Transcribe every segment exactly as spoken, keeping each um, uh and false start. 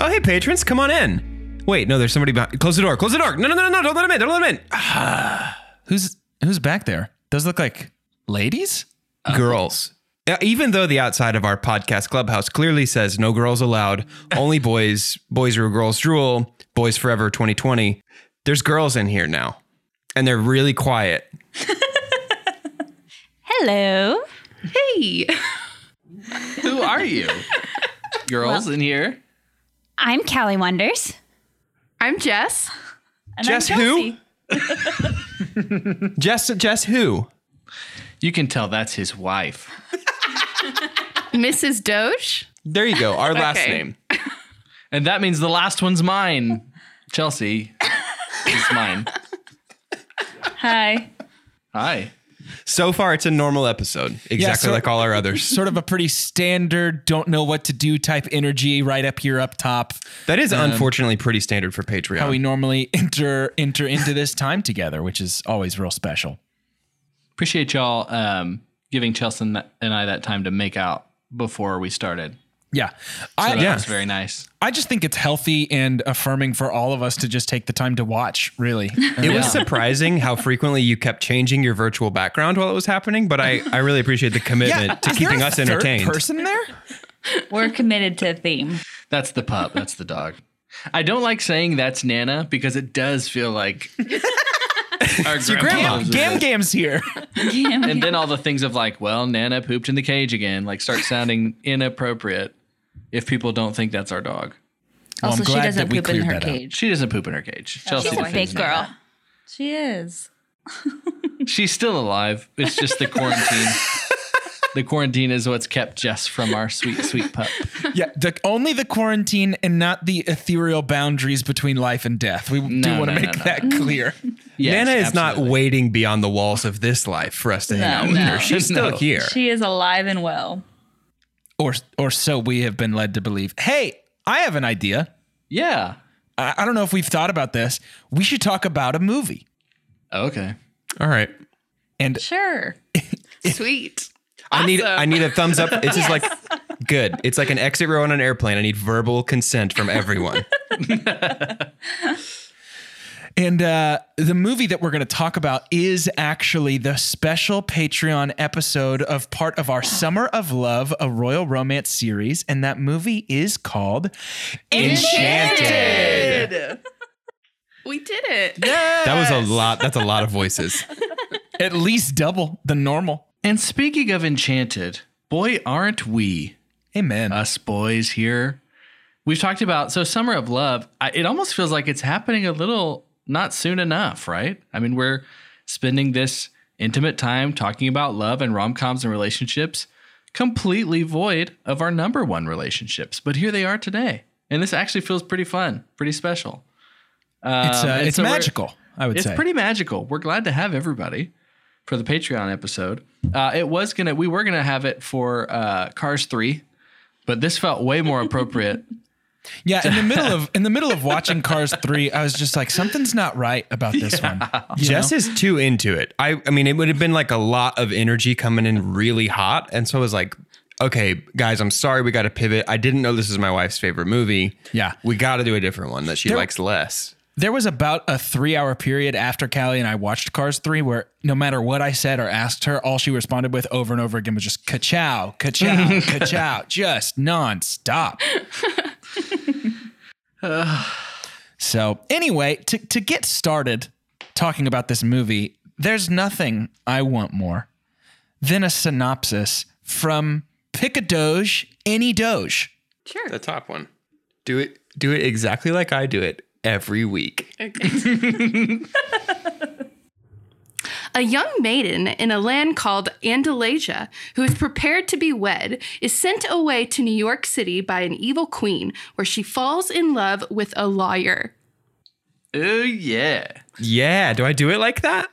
Oh, hey, patrons, come on in. Wait, no, there's somebody behind. Close the door, close the door. No, no, no, no, don't let him in, don't let him in. Uh, who's, who's back there? Does look like... Ladies? Uh, girls. Uh, even though the outside of our podcast clubhouse clearly says no girls allowed, only boys, boys or girls drool, boys forever twenty twenty, there's girls in here now. And they're really quiet. Hello. Hey. Who are you? Girls well, in here. I'm Callie Wonders. I'm Jess. And Jess I'm who? Jess, Jess who? You can tell that's his wife. Missus Doge? There you go. Our last okay. name. And that means the last one's mine. Chelsea is mine. Hi. Hi. So far, it's a normal episode. Exactly yeah, so, like all our others. Sort of a pretty standard, don't know what to do type energy right up here up top. That is um, unfortunately pretty standard for Patreon. How we normally enter, enter into this time together, which is always real special. Appreciate y'all um, giving Chelsea and I that time to make out before we started. Yeah. So I, that yeah. was very nice. I just think it's healthy and affirming for all of us to just take the time to watch, really. It yeah. was surprising how frequently you kept changing your virtual background while it was happening, but I, I really appreciate the commitment yeah. to Is keeping us entertained. Third person there? We're committed to a theme. That's the pup. That's the dog. I don't like saying that's Nana because it does feel like... Our grandma, Gam Gam's here. Gam, and then all the things of like, well, Nana pooped in the cage again, like start sounding inappropriate if people don't think that's our dog. Well, also, she doesn't poop in her cage. Up. She doesn't poop in her cage. No, Chelsea she's a big girl. Nana. She is. She's still alive. It's just the quarantine. The quarantine is what's kept Jess from our sweet, sweet pup. Yeah, the, only the quarantine and not the ethereal boundaries between life and death. We no, do want to no, make no, no. that clear. Yes, Nana is absolutely. Not waiting beyond the walls of this life for us to no, hang out no. with her. She's still no. here. She is alive and well. Or, or so we have been led to believe. Hey, I have an idea. Yeah. I, I don't know if we've thought about this. We should talk about a movie. Okay. All right. And sure. Sweet. Awesome. I need I need a thumbs up. It's just yes. like, good. It's like an exit row on an airplane. I need verbal consent from everyone. And uh, the movie that we're going to talk about is actually the special Patreon episode of part of our Summer of Love, a Royal Romance series. And that movie is called Enchanted. Enchanted. We did it. Yes. That was a lot. That's a lot of voices. At least double the normal. And speaking of Enchanted, boy, aren't we. Amen. Us boys here. We've talked about, so Summer of Love, I, it almost feels like it's happening a little not soon enough, right? I mean, we're spending this intimate time talking about love and rom-coms and relationships completely void of our number one relationships. But here they are today. And this actually feels pretty fun, pretty special. Um, it's uh, it's so magical, I would it's say. It's pretty magical. We're glad to have everybody. For the Patreon episode, uh, it was gonna we were gonna have it for uh, Cars three, but this felt way more appropriate. Yeah, in the middle of in the middle of watching Cars three, I was just like, something's not right about this yeah. one. You Jess know? Is too into it. I I mean, it would have been like a lot of energy coming in really hot, and so I was like, okay, guys, I'm sorry, we got to pivot. I didn't know this is my wife's favorite movie. Yeah, we got to do a different one that she there- likes less. There was about a three-hour period after Callie and I watched Cars three where no matter what I said or asked her, all she responded with over and over again was just ka-chow, ka-chow, ka-chow, just non-stop. So anyway, to, to get started talking about this movie, there's nothing I want more than a synopsis from Pick a Doge, Any Doge. Sure. The top one. Do it, do it exactly like I do it. Every week. Okay. A young maiden in a land called Andalasia, who is prepared to be wed, is sent away to New York City by an evil queen, where she falls in love with a lawyer. Oh, yeah. Yeah. Do I do it like that?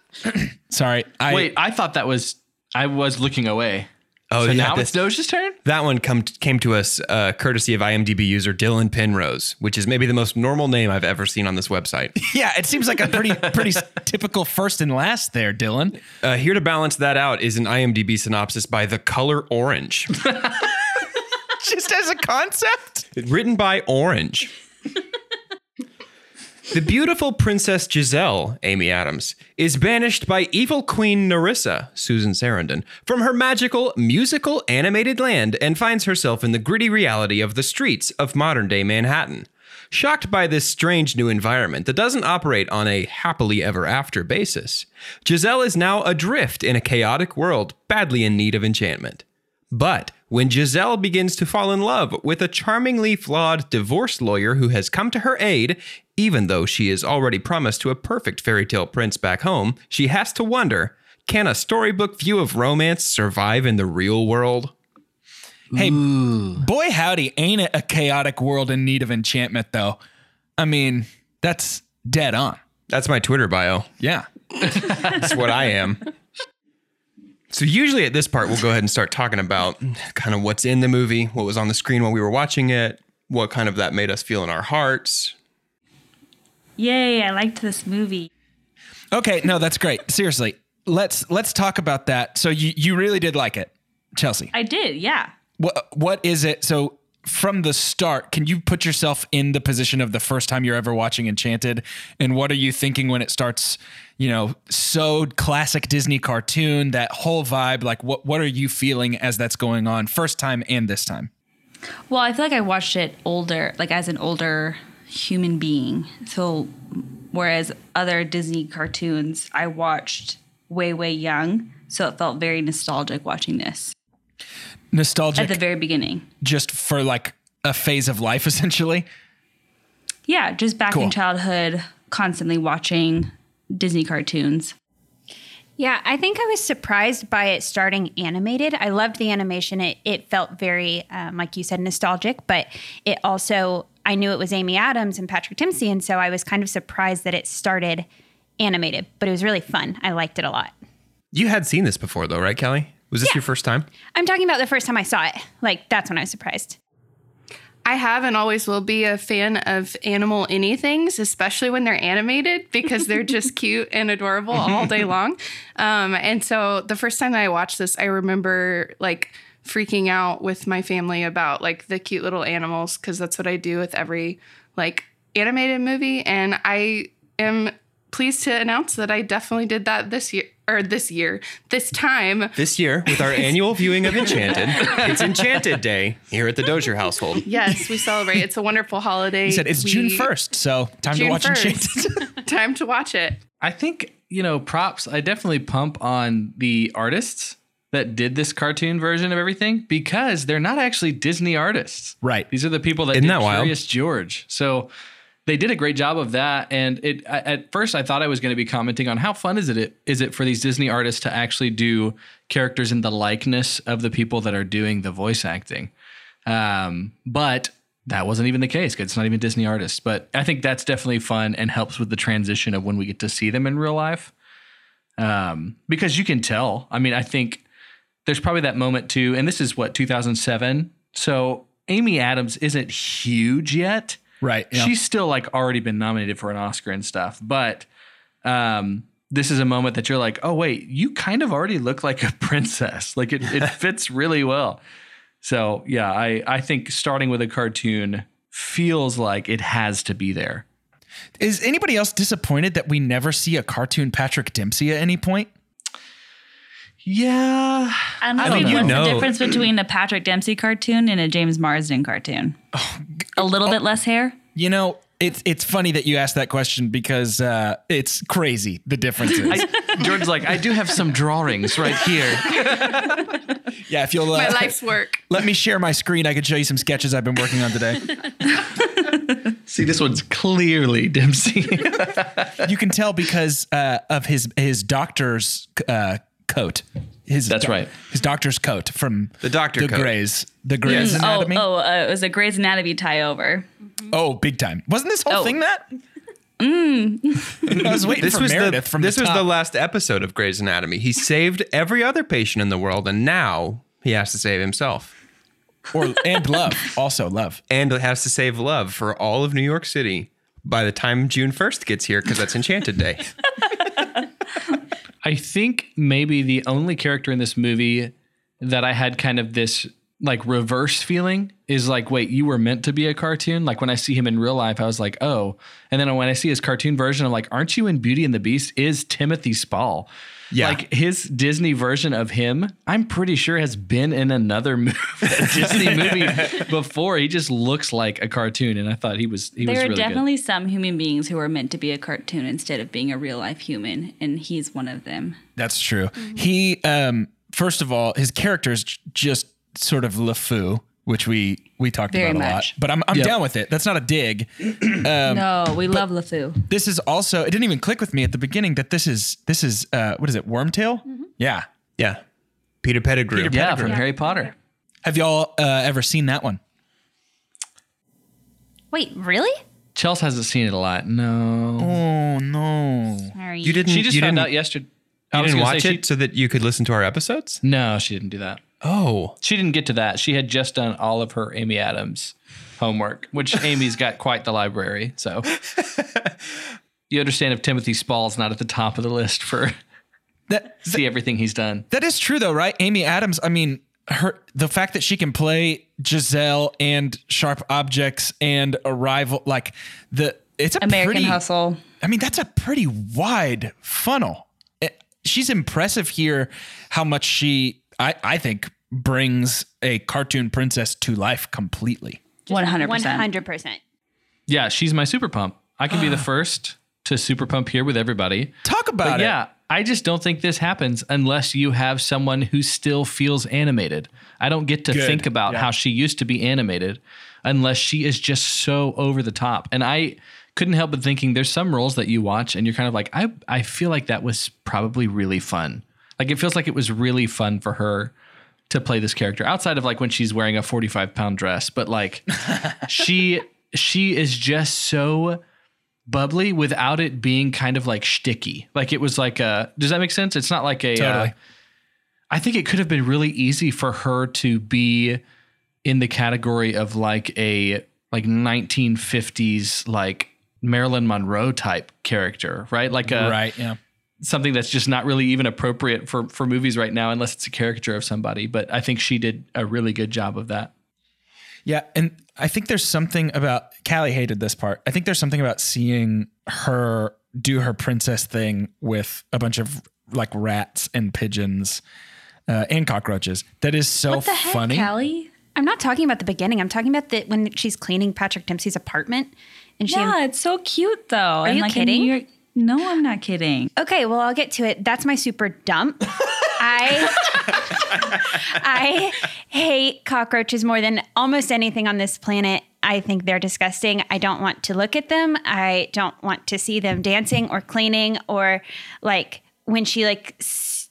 Sorry. I, Wait, I thought that was, I was looking away. Oh, so yeah, now this, it's Doja's turn? That one come, came to us uh, courtesy of I M D B user Dylan Penrose, which is maybe the most normal name I've ever seen on this website. Yeah, it seems like a pretty pretty typical first and last there, Dylan. Uh, here to balance that out is an I M D B synopsis by The Color Orange. Just as a concept? Written by Orange. The beautiful Princess Giselle, Amy Adams, is banished by evil Queen Nerissa, Susan Sarandon, from her magical, musical, animated land and finds herself in the gritty reality of the streets of modern-day Manhattan. Shocked by this strange new environment that doesn't operate on a happily ever after basis, Giselle is now adrift in a chaotic world badly in need of enchantment. But when Giselle begins to fall in love with a charmingly flawed divorce lawyer who has come to her aid, even though she is already promised to a perfect fairy tale prince back home, she has to wonder, can a storybook view of romance survive in the real world? Hey, Ooh. boy howdy, ain't it a chaotic world in need of enchantment, though? I mean, that's dead on. That's my Twitter bio. Yeah. That's what I am. So usually at this part, we'll go ahead and start talking about kind of what's in the movie, what was on the screen while we were watching it, what kind of that made us feel in our hearts. Yay, I liked this movie. Okay, no, that's great. Seriously, let's let's talk about that. So you, you really did like it, Chelsea. I did, yeah. What What is it? So from the start, can you put yourself in the position of the first time you're ever watching Enchanted? And what are you thinking when it starts, you know, so classic Disney cartoon, that whole vibe? Like, what, what are you feeling as that's going on first time and this time? Well, I feel like I watched it older, like as an older human being. So whereas other Disney cartoons I watched way, way young. So it felt very nostalgic watching this. Nostalgic at the very beginning, just for like a phase of life, essentially. Yeah, just back cool. in childhood, constantly watching Disney cartoons. Yeah, I think I was surprised by it starting animated. I loved the animation. It it felt very, um, like you said, nostalgic, but it also, I knew it was Amy Adams and Patrick Dempsey, and so I was kind of surprised that it started animated, but it was really fun. I liked it a lot. You had seen this before, though, right, Callie? Was this yeah. your first time? I'm talking about the first time I saw it. Like, that's when I was surprised. I have and always will be a fan of animal anythings, especially when they're animated, because they're just cute and adorable all day long. Um, and so the first time that I watched this, I remember, like, freaking out with my family about, like, the cute little animals, because that's what I do with every, like, animated movie. And I am pleased to announce that I definitely did that this year. Or this year, this time. This year, with our annual viewing of Enchanted. It's Enchanted Day here at the Dozier household. Yes, we celebrate. It's a wonderful holiday. You said it's we, June first, so time June to watch first. Enchanted. Time to watch it. I think, you know, props. I definitely pump on the artists that did this cartoon version of everything, because they're not actually Disney artists. Right. These are the people that Isn't did that Curious wild? George. So they did a great job of that, and it. At first, I thought I was going to be commenting on how fun is it is it for these Disney artists to actually do characters in the likeness of the people that are doing the voice acting, um, but that wasn't even the case. It's not even Disney artists, but I think that's definitely fun and helps with the transition of when we get to see them in real life, um, because you can tell. I mean, I think there's probably that moment too, and this is what two thousand seven, so Amy Adams isn't huge yet. Right. Yeah. She's still like already been nominated for an Oscar and stuff. But um, this is a moment that you're like, oh, wait, you kind of already look like a princess. Like it, it fits really well. So, yeah, I, I think starting with a cartoon feels like it has to be there. Is anybody else disappointed that we never see a cartoon Patrick Dempsey at any point? Yeah. I don't, I don't know. What's know. the difference between a Patrick Dempsey cartoon and a James Marsden cartoon? Oh, a little oh, bit less hair? You know, it's it's funny that you asked that question, because uh, it's crazy, the differences. I, Jordan's like, I do have some drawings right here. Yeah, if you'll... Uh, my life's work. Let me share my screen. I can show you some sketches I've been working on today. See, this one's clearly Dempsey. You can tell because uh, of his his doctor's uh, coat. His That's right. His doctor's coat from the doctor the coat. Grey's the Grey's yes. Anatomy. Oh, oh uh, it was a Grey's Anatomy tie over. Mm-hmm. Oh, big time! Wasn't this whole oh. thing that? Mm. I was waiting this for was Meredith the, from this the was top. The last episode of Grey's Anatomy. He saved every other patient in the world, and now he has to save himself. Or and love also love and has to save love for all of New York City by the time June first gets here because that's Enchanted Day. I think maybe the only character in this movie that I had kind of this like reverse feeling is like, wait, you were meant to be a cartoon. Like when I see him in real life, I was like, oh. And then when I see his cartoon version, I'm like, aren't you in Beauty and the Beast? Is Timothy Spall. Yeah. Like his Disney version of him, I'm pretty sure has been in another movie, a Disney movie before. He just looks like a cartoon. And I thought he was, he there was really good. There are definitely some human beings who are meant to be a cartoon instead of being a real life human. And he's one of them. That's true. Mm-hmm. He, um, first of all, his character is just sort of LeFou, which we, we talked Very about a much. lot, but I'm, I'm yep. down with it. That's not a dig. Um, no, we love LeFou. This is also, it didn't even click with me at the beginning that this is, this is, uh, what is it? Wormtail? Mm-hmm. Yeah. Yeah. Peter Pettigrew. Peter yeah. Pettigrew. From yeah. Harry Potter. Have y'all uh, ever seen that one? Wait, really? Chelsea hasn't seen it a lot. No. Oh no. Sorry. You didn't, she just you found didn't, out yesterday. You I didn't watch it she, so that you could listen to our episodes? No, she didn't do that. Oh, she didn't get to that. She had just done all of her Amy Adams homework, which Amy's got quite the library. So you understand if Timothy Spall's not at the top of the list for that, see that, everything he's done. That is true, though, right? Amy Adams. I mean, her the fact that she can play Giselle and Sharp Objects and Arrival, like the it's a American pretty, Hustle. I mean, that's a pretty wide funnel. It, she's impressive here. How much she. I, I think brings a cartoon princess to life completely. one hundred percent. one hundred percent. Yeah, she's my super pump. I can be the first to super pump here with everybody. Talk about but it. Yeah, I just don't think this happens unless you have someone who still feels animated. I don't get to Good. think about yeah. how she used to be animated unless she is just so over the top. And I couldn't help but thinking there's some roles that you watch and you're kind of like, I, I feel like that was probably really fun. Like, it feels like it was really fun for her to play this character outside of like when she's wearing a forty-five pound dress. But like she she is just so bubbly without it being kind of like shticky. Like it was like a does that make sense? It's not like a totally. uh, I think it could have been really easy for her to be in the category of like a like nineteen fifties like Marilyn Monroe type character. Right. Like a right. Yeah. Something that's just not really even appropriate for, for movies right now, unless it's a caricature of somebody. But I think she did a really good job of that. Yeah. And I think there's something about, Callie hated this part. I think there's something about seeing her do her princess thing with a bunch of like rats and pigeons uh, and cockroaches. That is so what the heck, funny. Callie? I'm not talking about the beginning. I'm talking about the, when she's cleaning Patrick Dempsey's apartment. And she, yeah, it's so cute though. Are and you like kidding? No, I'm not kidding. Okay, well, I'll get to it. That's my super dump. I I hate cockroaches more than almost anything on this planet. I think they're disgusting. I don't want to look at them. I don't want to see them dancing or cleaning or like when she like s-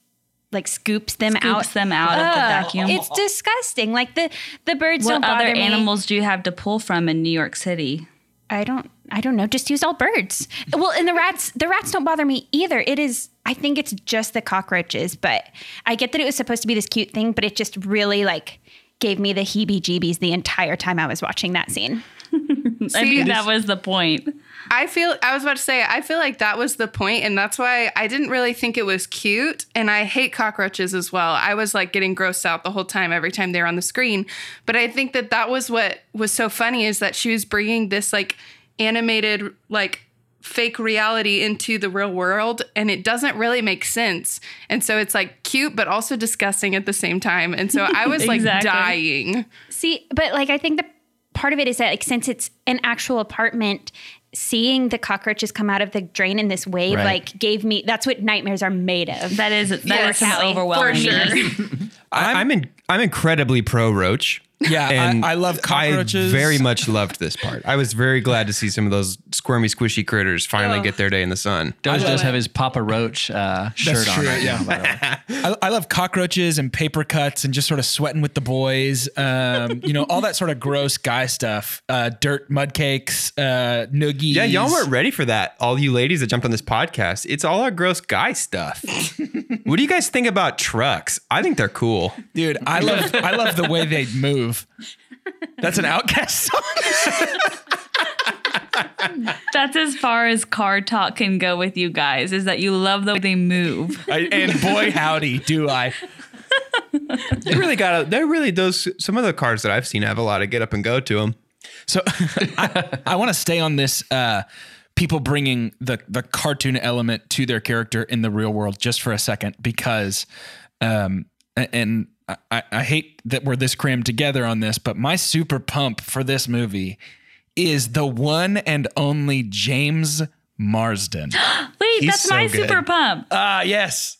like scoops them scoops out them out oh, of the vacuum. It's disgusting. Like the the birds what don't bother me. What other animals do you have to pull from in New York City? I don't I don't know. Just use all birds. Well, and the rats, the rats don't bother me either. It is, I think it's just the cockroaches, but I get that it was supposed to be this cute thing, but it just really like gave me the heebie-jeebies the entire time I was watching that scene. See, I mean, that was the point. I feel, I was about to say, I feel like that was the point, and that's why I didn't really think it was cute, and I hate cockroaches as well. I was like getting grossed out the whole time, every time they were on the screen, but I think that that was what was so funny is that she was bringing this like animated like fake reality into the real world, and it doesn't really make sense, and so it's like cute but also disgusting at the same time, and so I was exactly. like dying. See, but like I think the part of it is that like since it's an actual apartment, seeing the cockroaches come out of the drain in this wave right. like gave me that's what nightmares are made of. That is that yes, is overwhelming. For sure. I'm, I'm in, I'm incredibly pro roach. Yeah, and I, I love cockroaches. I very much loved this part. I was very glad to see some of those squirmy, squishy critters finally oh. get their day in the sun. Doge does have his Papa Roach uh, shirt true, on right yeah. now, by the way. I, I love cockroaches and paper cuts and just sort of sweating with the boys. Um, you know, all that sort of gross guy stuff. Uh, dirt, mud cakes, uh, noogies. Yeah, y'all weren't ready for that. All you ladies that jumped on this podcast, it's all our gross guy stuff. What do you guys think about trucks? I think they're cool. Dude, I love I love the way they move. That's an Outcast song. That's as far as car talk can go with you guys, is that you love the way they move. I, and boy, howdy, do I. They really got, they're really those, some of the cars that I've seen have a lot of get up and go to them. So I, I want to stay on this, uh, people bringing the, the cartoon element to their character in the real world just for a second, because, um, and, I, I hate that we're this crammed together on this, but my super pump for this movie is the one and only James Marsden. Wait, He's that's so my good. super pump. Ah, uh, yes.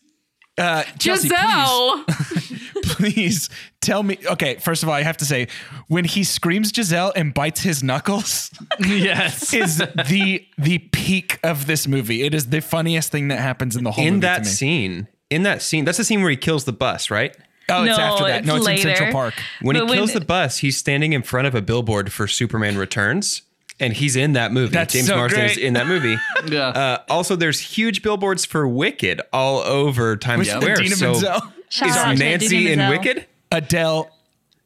Uh, Chelsea, Giselle. Please, please tell me. Okay, first of all, I have to say, when he screams Giselle and bites his knuckles, yes, is the the peak of this movie. It is the funniest thing that happens in the whole in movie that to me. scene. In that scene, that's the scene where he kills the bus, right? Oh, no, it's after that. It's no, it's later. in Central Park. When but he kills when, the bus, he's standing in front of a billboard for Superman Returns, and he's in that movie. That's James so Marsden great. is in that movie. yeah. Uh, also, there's huge billboards for Wicked all over Times yeah. Square. Idina so Menzel. Is Nancy in Wicked? Adele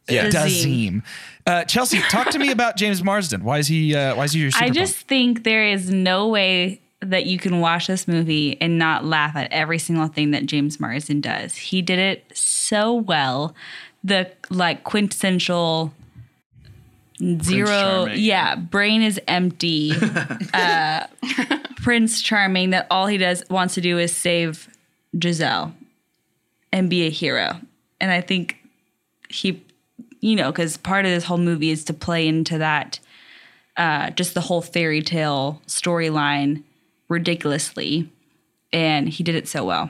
yeah. Dazeem. Uh, Chelsea, talk to me about James Marsden. Why is he? Uh, why is he your? Super I just punk? think there is no way that you can watch this movie and not laugh at every single thing that James Marsden does. He did it so well. The like quintessential zero, yeah, brain is empty. uh, Prince Charming, that all he does wants to do is save Giselle and be a hero. And I think he, you know, because part of this whole movie is to play into that, uh, just the whole fairy tale storyline ridiculously, and he did it so well.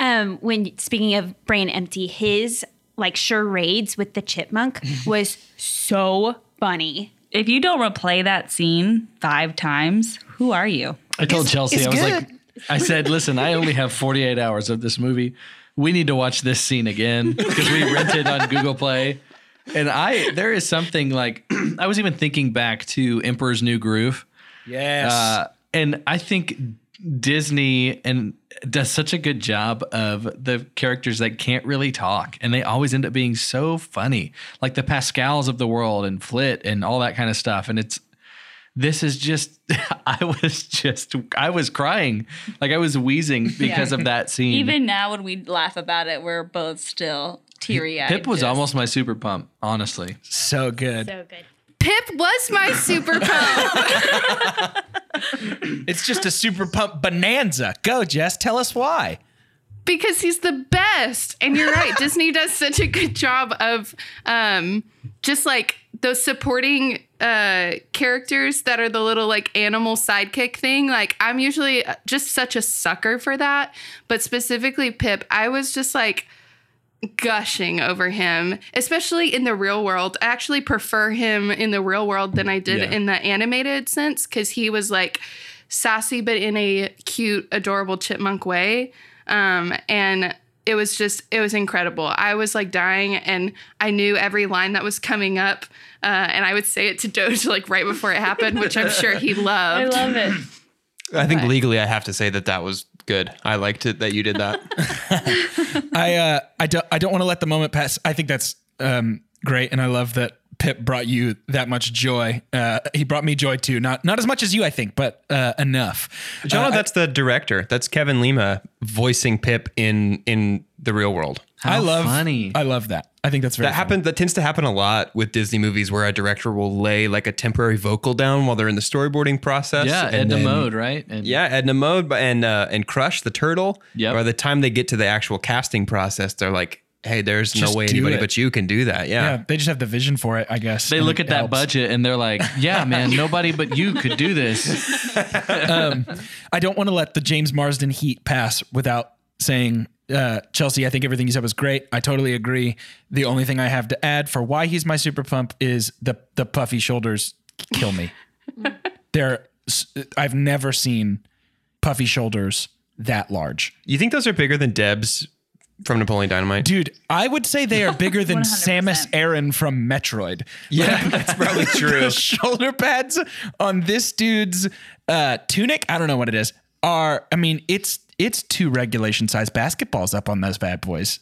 Um, when speaking of brain empty, his like charades with the chipmunk was so funny. If you don't replay that scene five times, who are you? I told it's, Chelsea, it's I was good. like, I said, listen, I only have forty-eight hours of this movie. We need to watch this scene again because we rented on Google Play. And I, there is something like, I was even thinking back to Emperor's New Groove. Yes. Uh, And I think Disney and does such a good job of the characters that can't really talk, and they always end up being so funny, like the Pascals of the world and Flit and all that kind of stuff. And it's this is just I was just I was crying like I was wheezing because yeah. of that scene. Even now when we laugh about it, we're both still teary eyed. Pip was just. almost my super pump, honestly. So good. So good. Pip was my super pump. It's just a super pump bonanza. Go, Jess. Tell us why. Because he's the best. And you're right. Disney does such a good job of um, just like those supporting uh, characters that are the little like animal sidekick thing. Like I'm usually just such a sucker for that. But specifically Pip, I was just like gushing over him, especially in the real world. I actually prefer him in the real world than I did yeah. in the animated sense, because he was like sassy, but in a cute, adorable chipmunk way. Um, and it was just, it was incredible. I was like dying, and I knew every line that was coming up. Uh, and I would say it to Doge like right before it happened, which I'm sure he loved. I love it. I think but. legally I have to say that that was good. I liked it that you did that. I uh, I don't I don't want to let the moment pass. I think that's um, great, and I love that Pip brought you that much joy. Uh, he brought me joy too. Not not as much as you, I think, but uh, enough. John, uh, that's I, the director. That's Kevin Lima voicing Pip in in the real world. How I love funny. I love that. I think that's very that happens. That tends to happen a lot with Disney movies, where a director will lay like a temporary vocal down while they're in the storyboarding process. Yeah, and Edna then, Mode, right? And yeah, Edna Mode and uh, and Crush the Turtle. Yeah. By the time they get to the actual casting process, they're like, "Hey, there's just no way anybody it. but you can do that." Yeah. yeah, they just have the vision for it, I guess. They look at that helps. budget and they're like, "Yeah, man, nobody but you could do this." um, I don't want to let the James Marsden heat pass without saying Uh, Chelsea, I think everything you said was great. I totally agree. The only thing I have to add for why he's my super pump is the the puffy shoulders kill me. They're, I've never seen puffy shoulders that large. You think those are bigger than Deb's from Napoleon Dynamite? Dude, I would say they are bigger than Samus Aran from Metroid. Yeah, that's probably true. The shoulder pads on this dude's uh, tunic, I don't know what it is, are, I mean, it's it's two regulation size basketballs up on those bad boys.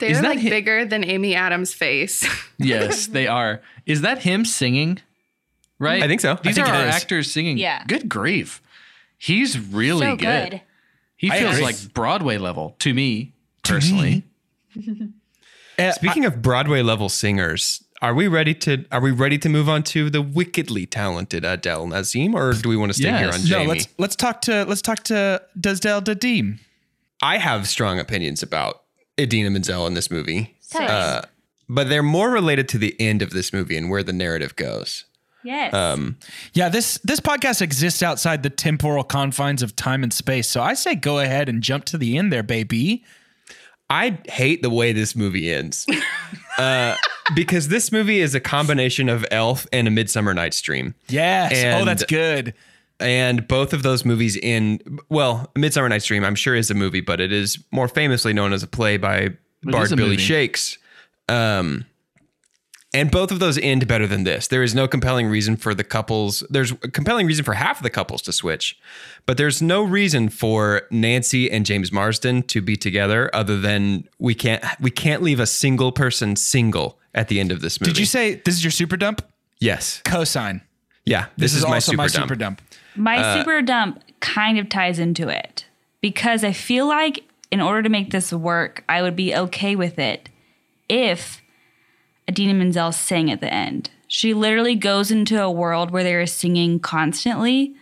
They're is like bigger than Amy Adams' face. Yes, they are. Is that him singing? Right? I think so. These think are our is. actors singing. Yeah. Good grief. He's really so good. good. He I feels agree. like Broadway level to me. Personally, uh, speaking I, of Broadway level singers, are we ready to are we ready to move on to the wickedly talented Adele Nazim, or do we want to stay yes. here on Jamie? No, let's let's talk to let's talk to Dazdel Dadim. I have strong opinions about Idina Menzel in this movie, uh, but they're more related to the end of this movie and where the narrative goes. Yes. Um, yeah, this this podcast exists outside the temporal confines of time and space, so I say go ahead and jump to the end there, baby. I hate the way this movie ends uh, because this movie is a combination of Elf and A Midsummer Night's Dream. Yes. And, oh, that's good. And both of those movies in, well, A Midsummer Night's Dream, I'm sure is a movie, but it is more famously known as a play by Bard Billy movie. Shakes. Um, and both of those end better than this. There is no compelling reason for the couples. There's a compelling reason for half of the couples to switch, but there's no reason for Nancy and James Marsden to be together other than we can't we can't leave a single person single at the end of this movie. Did you say this is your super dump? Yes. Cosine. Yeah, this, this is, is my, also super, my dump. super dump. My uh, super dump kind of ties into it because I feel like in order to make this work, I would be okay with it if Idina Menzel sang at the end. She literally goes into a world where they're singing constantly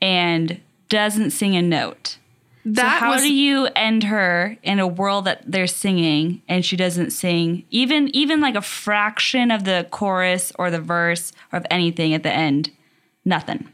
and doesn't sing a note. That so how was, do you end her in a world that they're singing and she doesn't sing even even like a fraction of the chorus or the verse or of anything at the end? Nothing.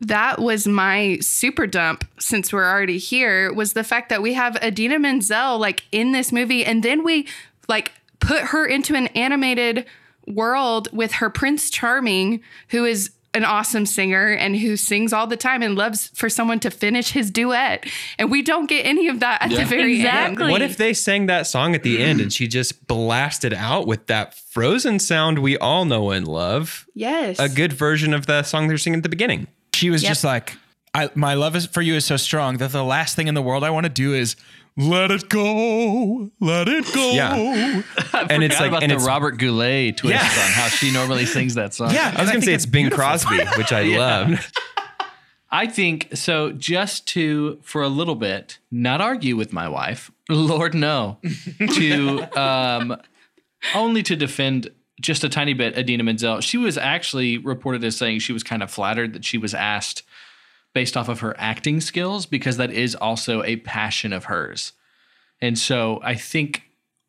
That was my super dump, since we're already here, was the fact that we have Idina Menzel like in this movie and then we like put her into an animated world with her Prince Charming, who is an awesome singer and who sings all the time and loves for someone to finish his duet. And we don't get any of that at yeah. the very exactly. end. What if they sang that song at the end and she just blasted out with that Frozen sound we all know and love? Yes. A good version of the song they're singing at the beginning. She was yep. just like, I, my love is for you is so strong that the last thing in the world I want to do is let it go, let it go. Yeah. And it's like about and the it's, Robert Goulet twist yeah. on how she normally sings that song. Yeah, I was going to say it's Bing beautiful. Crosby, which I yeah. loved. I think, so just to, for a little bit, not argue with my wife, Lord no, to um, only to defend just a tiny bit Idina Menzel. She was actually reported as saying she was kind of flattered that she was asked based off of her acting skills, because that is also a passion of hers. And so I think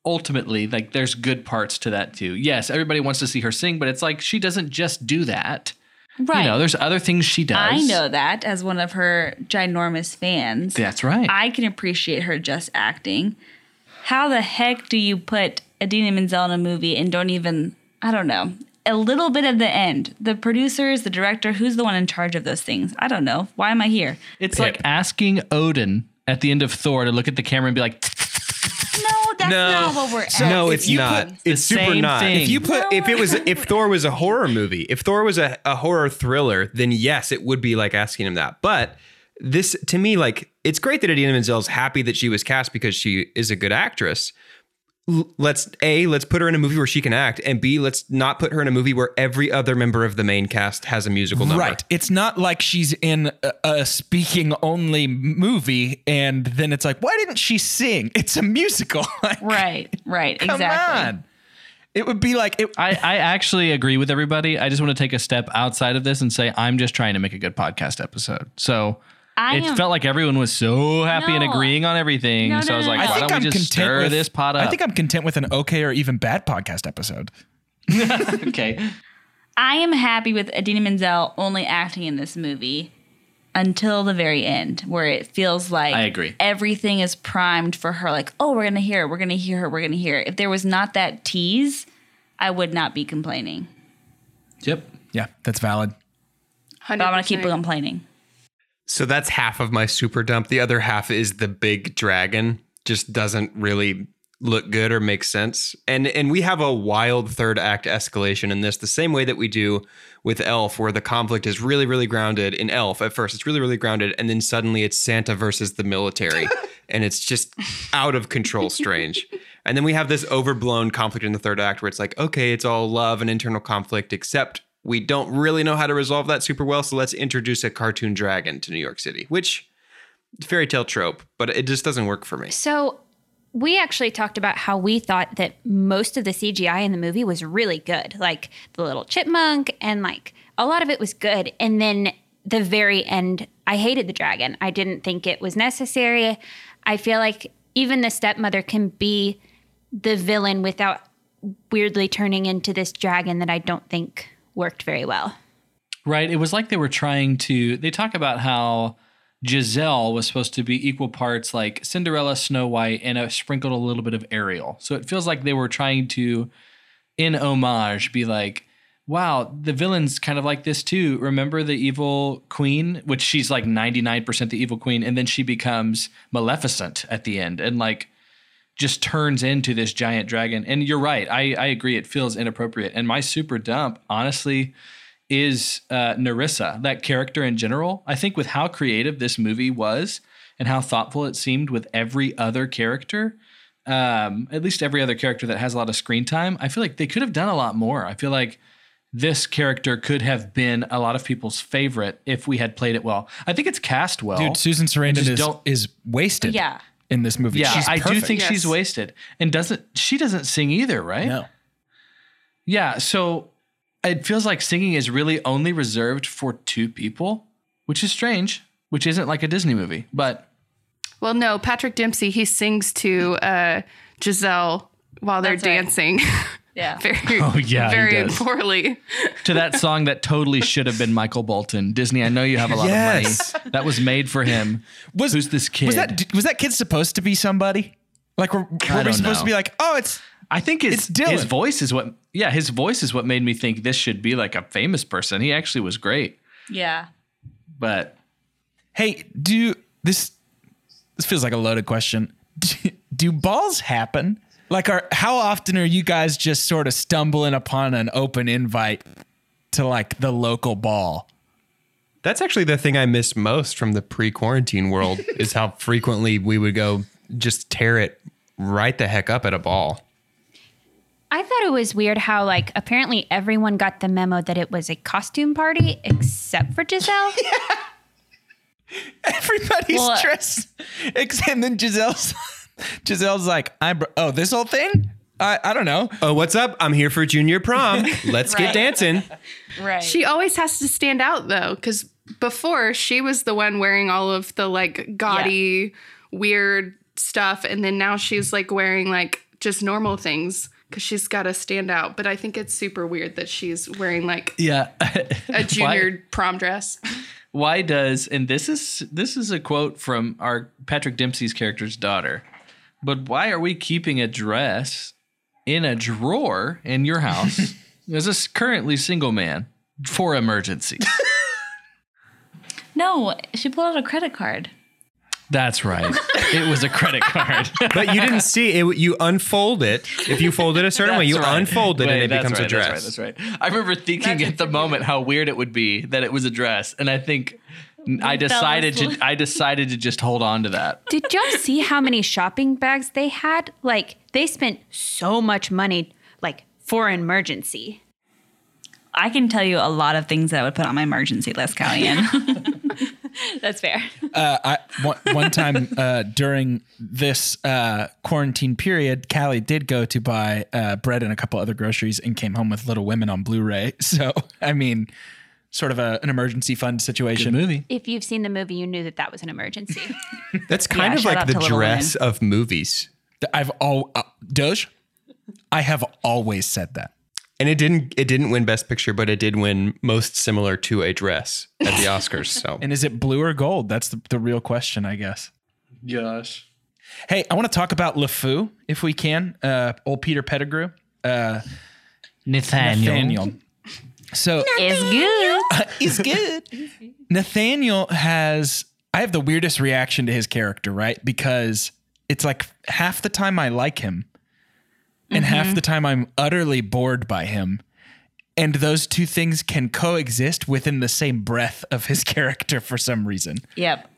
ultimately, like, there's good parts to that too. Yes, everybody wants to see her sing, but it's like she doesn't just do that. Right. You know, there's other things she does. I know that as one of her ginormous fans. That's right. I can appreciate her just acting. How the heck do you put Idina Menzel in a movie and don't even, I don't know, a little bit at the end? The producers, the director, who's the one in charge of those things? I don't know. Why am I here? It's Pip. Like asking Odin at the end of Thor to look at the camera and be like, no, that's no. not what we're asking. No, it's not. It's super not. If you put, if it was, if Thor was a horror movie, if Thor was a, a horror thriller, then yes, it would be like asking him that. But this, to me, like, it's great that Idina Menzel's happy that she was cast because she is a good actress. Let's A, let's put her in a movie where she can act, and B, let's not put her in a movie where every other member of the main cast has a musical number. Right. It's not like she's in a, a speaking only movie and then it's like, why didn't she sing? It's a musical. Like, right. Right. Come exactly. on. It would be like, it, I, I actually agree with everybody. I just want to take a step outside of this and say, I'm just trying to make a good podcast episode. So I it am, felt like everyone was so happy no, and agreeing on everything. No, no, so I was like, no, no, why don't I'm we just stir with, this pot up? I think I'm content with an okay or even bad podcast episode. Okay. I am happy with Idina Menzel only acting in this movie until the very end, where it feels like I agree. Everything is primed for her. Like, oh, we're going to hear it. We're going to hear her. We're going to hear it. If there was not that tease, I would not be complaining. Yep. Yeah, that's valid. one hundred percent. But I'm going to keep complaining. So that's half of my super dump. The other half is the big dragon just doesn't really look good or make sense. And and we have a wild third act escalation in this, the same way that we do with Elf, where the conflict is really, really grounded in Elf. At first, it's really, really grounded. And then suddenly it's Santa versus the military. And it's just out of control strange. And then we have this overblown conflict in the third act where it's like, okay, it's all love and internal conflict, except we don't really know how to resolve that super well. So let's introduce a cartoon dragon to New York City, which is a fairy tale trope, but it just doesn't work for me. So we actually talked about how we thought that most of the C G I in the movie was really good, like the little chipmunk and like a lot of it was good. And then the very end, I hated the dragon. I didn't think it was necessary. I feel like even the stepmother can be the villain without weirdly turning into this dragon that I don't think worked very well. Right. It was like they were trying to, they talk about how Giselle was supposed to be equal parts like Cinderella, Snow White, and a sprinkled a little bit of Ariel. So it feels like they were trying to, in homage, be like, wow, the villain's kind of like this too. Remember the evil queen, which she's like ninety-nine percent the evil queen. And then she becomes Maleficent at the end and like just turns into this giant dragon. And you're right. I, I agree. It feels inappropriate. And my super dump, honestly, is uh, Nerissa, that character in general. I think with how creative this movie was and how thoughtful it seemed with every other character, um, at least every other character that has a lot of screen time, I feel like they could have done a lot more. I feel like this character could have been a lot of people's favorite if we had played it well. I think it's cast well. Dude, Susan Sarandon is, is wasted. Yeah. In this movie. Yeah, she's I perfect. do think yes. she's wasted. And doesn't she doesn't sing either, right? No. Yeah, so it feels like singing is really only reserved for two people, which is strange, which isn't like a Disney movie, but... Well, no, Patrick Dempsey, he sings to uh, Giselle while they're That's dancing. Right. Yeah. very, oh, yeah, very poorly. To that song that totally should have been Michael Bolton. Disney, I know you have a lot yes. of money. That was made for him. Was, Who's this kid? Was that, was that kid supposed to be somebody? Like, were, were we supposed know. to be like, oh, it's I think his, it's Dylan. His voice is what, yeah, his voice is what made me think this should be like a famous person. He actually was great. Yeah. But. Hey, do this, this feels like a loaded question. Do, do balls happen? Like, are, how often are you guys just sort of stumbling upon an open invite to, like, the local ball? That's actually the thing I miss most from the pre-quarantine world is how frequently we would go just tear it right the heck up at a ball. I thought it was weird how, like, apparently everyone got the memo that it was a costume party except for Giselle. Yeah. Everybody's well, dressed. Except, and then Giselle's... Giselle's like, I'm br- oh, this whole thing? I, I don't know. Oh, what's up? I'm here for junior prom. Let's right. get dancing. Right. She always has to stand out, though, because before she was the one wearing all of the like gaudy, yeah. weird stuff. And then now she's like wearing like just normal things because she's got to stand out. But I think it's super weird that she's wearing like yeah. a junior Why? prom dress. Why does, and this is this is a quote from our Patrick Dempsey's character's daughter. But why are we keeping a dress in a drawer in your house as a currently single man for emergencies? No, she pulled out a credit card. That's right. It was a credit card. But you didn't see it. You unfold it. If you fold it a certain that's way, you right. unfold it Wait, and it becomes right, a dress. That's right, that's right. I remember thinking that's at the moment how weird it would be that it was a dress. And I think... I decided to I decided to just hold on to that. Did y'all see how many shopping bags they had? Like, they spent so much money, like, for an emergency. I can tell you a lot of things that I would put on my emergency list, Callie. That's fair. Uh, I, one, one time uh, during this uh, quarantine period, Callie did go to buy uh, bread and a couple other groceries and came home with Little Women on Blu-ray. So, I mean... Sort of a, an emergency fund situation. Good movie. If you've seen the movie, you knew that that was an emergency. That's kind yeah, of like the dress of movies. I've all uh, Doge. I have always said that. And it didn't it didn't win Best Picture, but it did win Most Similar to a Dress at the Oscars. So, and is it blue or gold? That's the, the real question, I guess. Gosh. Hey, I want to talk about LeFou, if we can. Uh, old Peter Pettigrew. Uh, Nathaniel. Nathaniel. So it's good. It's good. Nathaniel has, I have the weirdest reaction to his character, right? Because it's like half the time I like him. And mm-hmm. half the time I'm utterly bored by him. And those two things can coexist within the same breath of his character for some reason. Yep.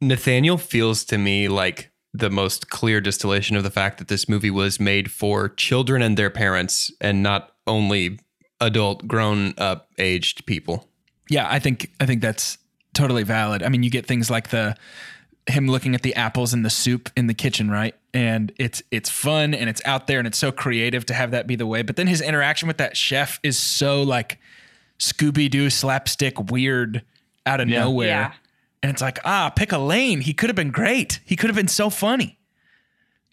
Nathaniel feels to me like the most clear distillation of the fact that this movie was made for children and their parents and not only adult, grown up, aged people. Yeah, I think I think that's totally valid. I mean, you get things like the him looking at the apples in the soup in the kitchen, right? And it's it's fun and it's out there and it's so creative to have that be the way. But then his interaction with that chef is so like Scooby-Doo slapstick weird out of yeah. nowhere. Yeah. And it's like, ah, pick a lane. He could have been great. He could have been so funny.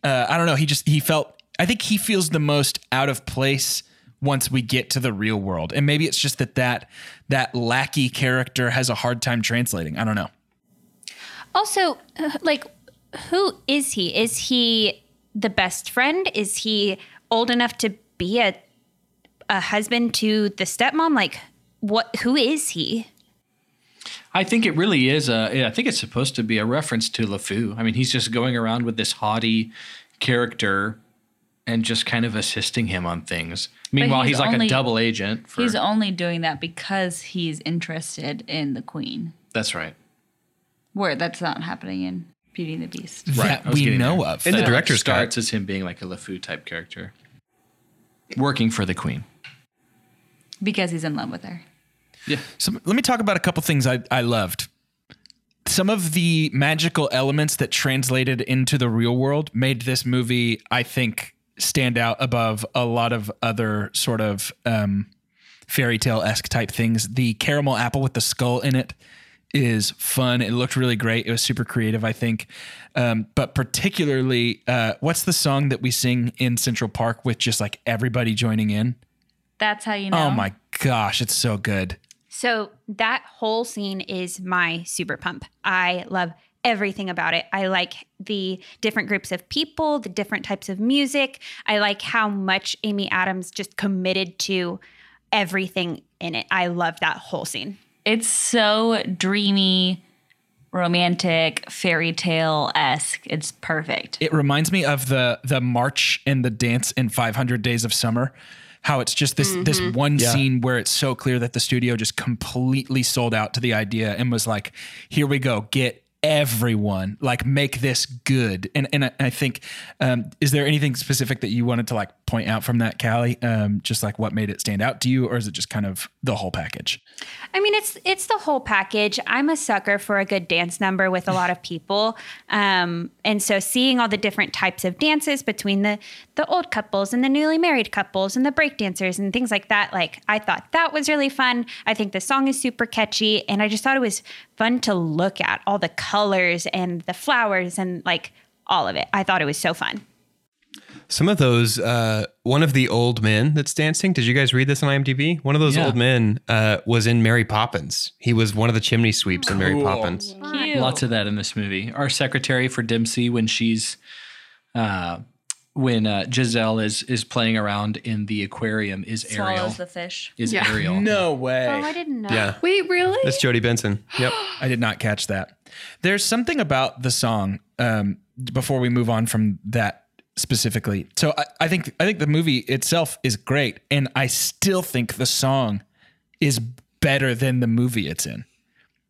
Uh, I don't know. He just, he felt, I think he feels the most out of place once we get to the real world. And maybe it's just that that, that lackey character has a hard time translating. I don't know. Also, like, who is he? Is he the best friend? Is he old enough to be a a husband to the stepmom? Like, what? Who is he? I think it really is. A, I think it's supposed to be a reference to LeFou. I mean, he's just going around with this haughty character and just kind of assisting him on things. Meanwhile, he's, he's like only, a double agent. For, he's only doing that because he's interested in the queen. That's right. Where that's not happening in Beauty and the Beast. Right. That we know there. Of. And the director starts as him being like a LeFou type character. Working for the queen. Because he's in love with her. Yeah. So let me talk about a couple things I, I loved. Some of the magical elements that translated into the real world made this movie, I think, stand out above a lot of other sort of um, fairy tale-esque type things. The caramel apple with the skull in it is fun. It looked really great. It was super creative, I think. Um, but particularly, uh, what's the song that we sing in Central Park with just like everybody joining in? That's How You Know. Oh my gosh, it's so good. So that whole scene is my super pump. I love everything about it. I like the different groups of people, the different types of music. I like how much Amy Adams just committed to everything in it. I love that whole scene. It's so dreamy, romantic, fairy tale-esque. It's perfect. It reminds me of the the march and the dance in five hundred Days of Summer, how it's just this mm-hmm. this one yeah. scene where it's so clear that the studio just completely sold out to the idea and was like, here we go, get everyone, like make this good. And and I, I think, um, is there anything specific that you wanted to like point out from that, Callie? Um, just like what made it stand out to you, or is it just kind of the whole package? I mean, it's it's the whole package. I'm a sucker for a good dance number with a lot of people. Um, and so seeing all the different types of dances between the, the old couples and the newly married couples and the break dancers and things like that, like I thought that was really fun. I think the song is super catchy, and I just thought it was fun to look at, all the colors and the flowers and like all of it. I thought it was so fun. Some of those, uh, one of the old men that's dancing, did you guys read this on IMDb? One of those yeah. old men uh, was in Mary Poppins. He was one of the chimney sweeps cool. in Mary Poppins. Cute. Lots of that in this movie. Our secretary for Dempsey, when she's, uh, when uh, Giselle is is playing around in the aquarium, is Ariel. Swallows the fish. Is yeah. Ariel. No way. Oh, I didn't know. Yeah. Wait, really? That's Jodie Benson. Yep. I did not catch that. There's something about the song um, before we move on from that. Specifically. So I, I think I think the movie itself is great, and I still think the song is better than the movie it's in.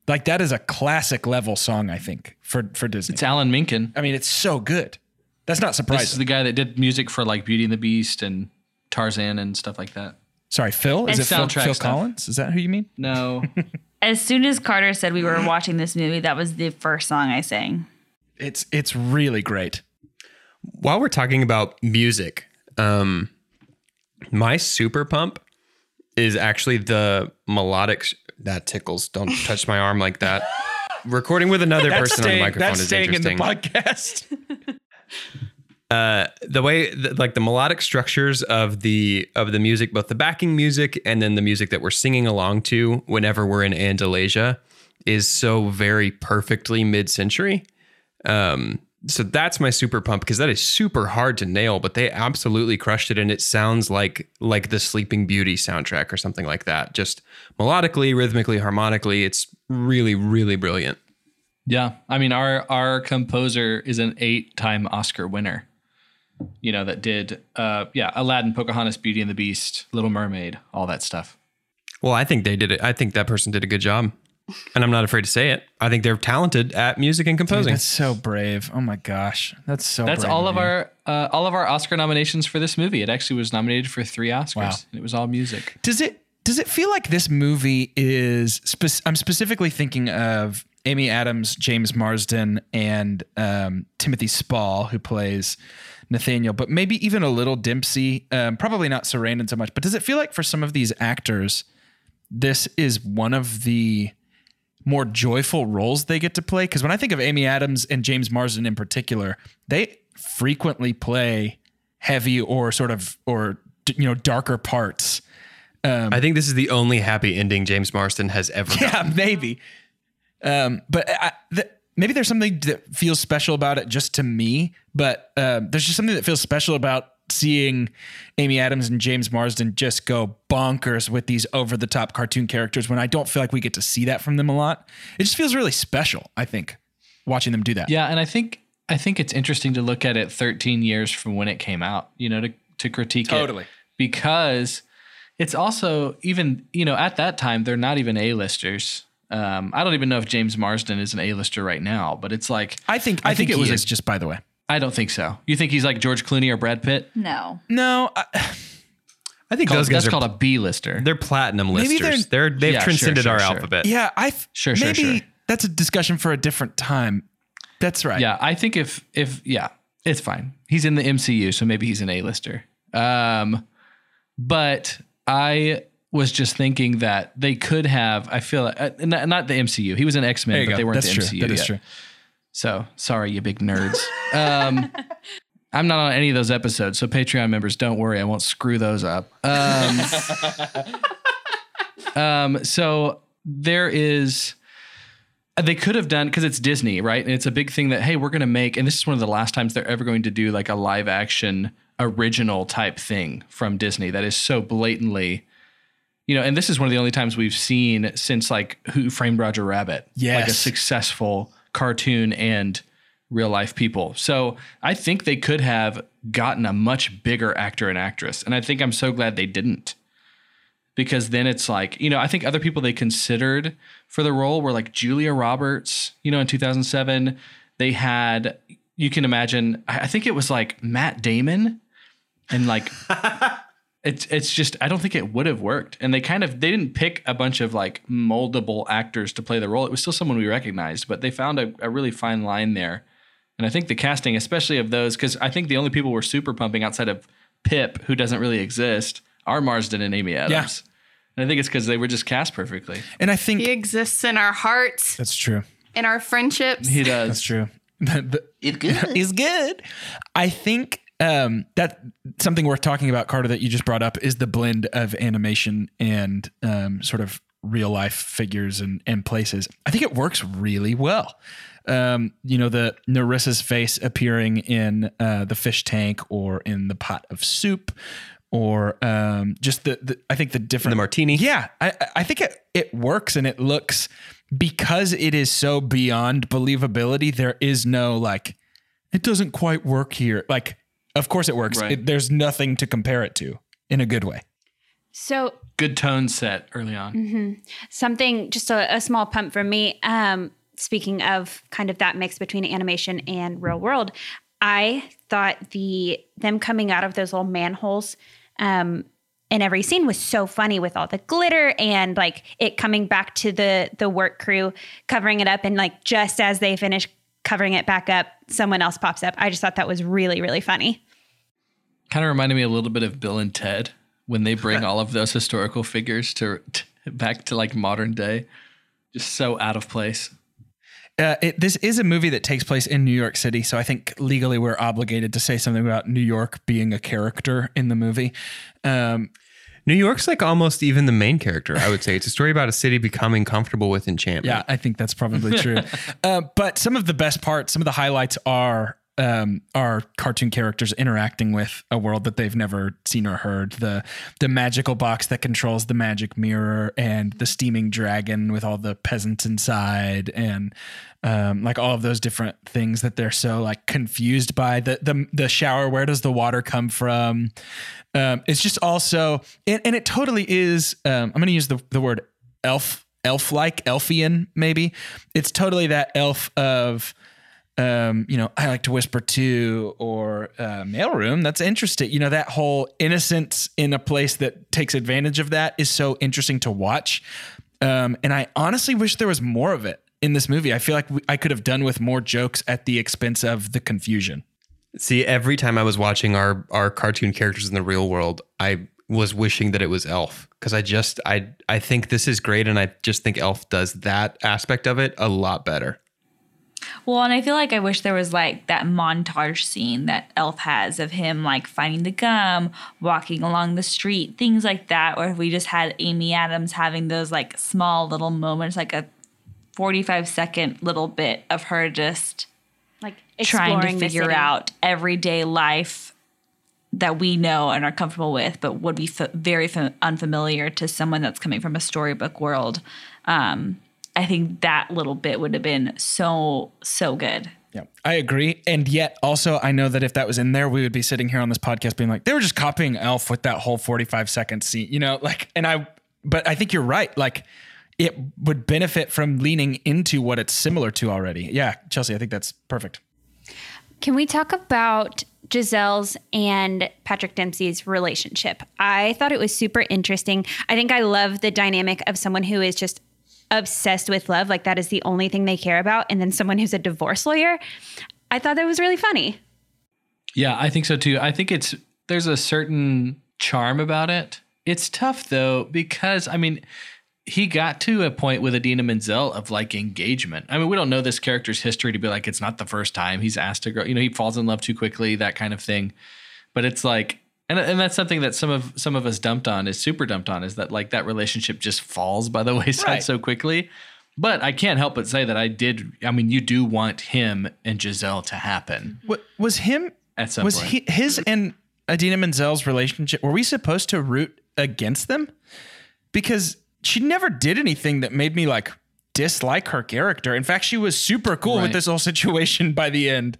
Like that is a classic level song, I think, for, for Disney. It's Alan Menken. I mean, it's so good. That's not surprising. This is the guy that did music for like Beauty and the Beast and Tarzan and stuff like that. Sorry, Phil? Is and it Phil, Phil Collins? Is that who you mean? No. As soon as Carter said we were watching this movie, that was the first song I sang. It's it's really great. While we're talking about music, um, my super pump is actually the melodic... Sh- that tickles. Don't touch my arm like that. Recording with another that's person staying, on the microphone is interesting. That's staying in the podcast. Uh, the way, the, like the melodic structures of the of the music, both the backing music and then the music that we're singing along to whenever we're in Andalasia, is so very perfectly mid-century. Um, so that's my super pump, because that is super hard to nail, but they absolutely crushed it. And it sounds like like the Sleeping Beauty soundtrack or something like that. Just melodically, rhythmically, harmonically. It's really, really brilliant. Yeah. I mean, our our composer is an eight-time Oscar winner. You know, that did, uh, yeah, Aladdin, Pocahontas, Beauty and the Beast, Little Mermaid, all that stuff. Well, I think they did it. I think that person did a good job, and I'm not afraid to say it. I think they're talented at music and composing. Dude, that's so brave. Oh my gosh, that's so. That's brave all of our uh, all of our Oscar nominations for this movie. It actually was nominated for three Oscars, wow. and it was all music. Does it does it feel like this movie is? Spe- I'm specifically thinking of Amy Adams, James Marsden, and um, Timothy Spall, who plays Nathaniel, but maybe even a little Dempsey, um, probably not Sarandon so much, but does it feel like for some of these actors, this is one of the more joyful roles they get to play? Because when I think of Amy Adams and James Marsden in particular, they frequently play heavy or sort of, or, you know, darker parts. Um, I think this is the only happy ending James Marsden has ever gotten. Yeah, maybe. Um, but I, the, Maybe there's something that feels special about it just to me, but um, there's just something that feels special about seeing Amy Adams and James Marsden just go bonkers with these over-the-top cartoon characters when I don't feel like we get to see that from them a lot. It just feels really special, I think, watching them do that. Yeah, and I think I think it's interesting to look at it thirteen years from when it came out, you know, to, to critique totally. it. Totally. Because it's also even, you know, at that time, they're not even A-listers. Um, I don't even know if James Marsden is an A-lister right now, but it's like, I think, I, I think, think it was a, just, by the way, I don't think so. You think he's like George Clooney or Brad Pitt? No, no. I, I think called, those guys that's are called a B-lister. They're platinum maybe listers. They're, they're they've yeah, transcended sure, sure, our sure. alphabet. Yeah. I sure, sure, maybe sure. That's a discussion for a different time. That's right. Yeah. I think if, if, yeah, it's fine. He's in the M C U. So maybe he's an A-lister. Um, but I, was just thinking that they could have, I feel like, uh, not, not the M C U. He was in X-Men, but go. They weren't That's the true. M C U That yet. Is true. So sorry, you big nerds. um, I'm not on any of those episodes. So Patreon members, don't worry. I won't screw those up. Um, um, so there is, they could have done, because it's Disney, right? And it's a big thing that, hey, we're going to make, and this is one of the last times they're ever going to do like a live action original type thing from Disney that is so blatantly, you know, and this is one of the only times we've seen since like Who Framed Roger Rabbit, yes. like a successful cartoon and real life people. So I think they could have gotten a much bigger actor and actress. And I think I'm so glad they didn't, because then it's like, you know, I think other people they considered for the role were like Julia Roberts, you know, in two thousand seven, they had, you can imagine, I think it was like Matt Damon and like... It's it's just, I don't think it would have worked. And they kind of, they didn't pick a bunch of like moldable actors to play the role. It was still someone we recognized, but they found a, a really fine line there. And I think the casting, especially of those, because I think the only people we're super pumping outside of Pip, who doesn't really exist, are Marsden and Amy Adams. Yeah. And I think it's because they were just cast perfectly. And I think he exists in our hearts. That's true. In our friendships. He does. That's true. It's good. It's good. I think... Um, that something worth talking about, Carter, that you just brought up is the blend of animation and um, sort of real life figures and, and places. I think it works really well. Um, you know, the Nerissa's face appearing in uh, the fish tank or in the pot of soup or um, just the, the, I think the different. The martini. Yeah. I, I think it, it works and it looks, because it is so beyond believability, there is no like, it doesn't quite work here. Like, of course it works. Right. It, there's nothing to compare it to in a good way. So good tone set early on. Mm-hmm. Something, just a, a small pump for me. Um, speaking of kind of that mix between animation and real world, I thought the them coming out of those little manholes um, in every scene was so funny with all the glitter and like it coming back to the the work crew, covering it up, and like just as they finish covering it back up, someone else pops up. I just thought that was really, really funny. Kind of reminded me a little bit of Bill and Ted when they bring all of those historical figures to, to back to like modern day. Just so out of place. Uh, it, this is a movie that takes place in New York City, so I think legally we're obligated to say something about New York being a character in the movie. Um, New York's like almost even the main character, I would say. It's a story about a city becoming comfortable with enchantment. Yeah, I think that's probably true. uh, but some of the best parts, some of the highlights are... Um, our cartoon characters interacting with a world that they've never seen or heard. The the magical box that controls the magic mirror and the steaming dragon with all the peasants inside and um, like all of those different things that they're so like confused by. The the the shower, where does the water come from? Um, it's just also, and, and it totally is, um, I'm going to use the, the word elf, elf-like, elfian maybe. It's totally that elf of... Um, you know, I like to whisper to, or uh, mailroom. That's interesting. You know, that whole innocence in a place that takes advantage of that is so interesting to watch. Um, and I honestly wish there was more of it in this movie. I feel like we, I could have done with more jokes at the expense of the confusion. See, every time I was watching our our cartoon characters in the real world, I was wishing that it was Elf, because I just I I think this is great, and I just think Elf does that aspect of it a lot better. Well, and I feel like I wish there was like that montage scene that Elf has of him like finding the gum, walking along the street, things like that. Or if we just had Amy Adams having those like small little moments, like a forty-five second little bit of her just like trying to figure out everyday life that we know and are comfortable with, but would be f- very f- unfamiliar to someone that's coming from a storybook world. Um, I think that little bit would have been so, so good. Yeah, I agree. And yet also I know that if that was in there, we would be sitting here on this podcast being like, they were just copying Elf with that whole forty-five second scene, you know, like, and I, but I think you're right. Like it would benefit from leaning into what it's similar to already. Yeah. Chelsea, I think that's perfect. Can we talk about Giselle's and Patrick Dempsey's relationship? I thought it was super interesting. I think I love the dynamic of someone who is just obsessed with love, like that is the only thing they care about, and then someone who's a divorce lawyer. I thought that was really funny. Yeah, I think so too. I think it's there's a certain charm about it. It's tough though, because I mean, he got to a point with Idina Menzel of like engagement. I mean, we don't know this character's history to be like, it's not the first time he's asked a girl, you know, he falls in love too quickly, that kind of thing. But it's like, And and that's something that some of some of us dumped on is super dumped on is that like that relationship just falls by the wayside right. so quickly. But I can't help but say that I did. I mean, you do want him and Giselle to happen. What, was him at some was point? He, his and Idina Menzel's relationship? Were we supposed to root against them? Because she never did anything that made me like dislike her character. In fact, she was super cool right. with this whole situation by the end.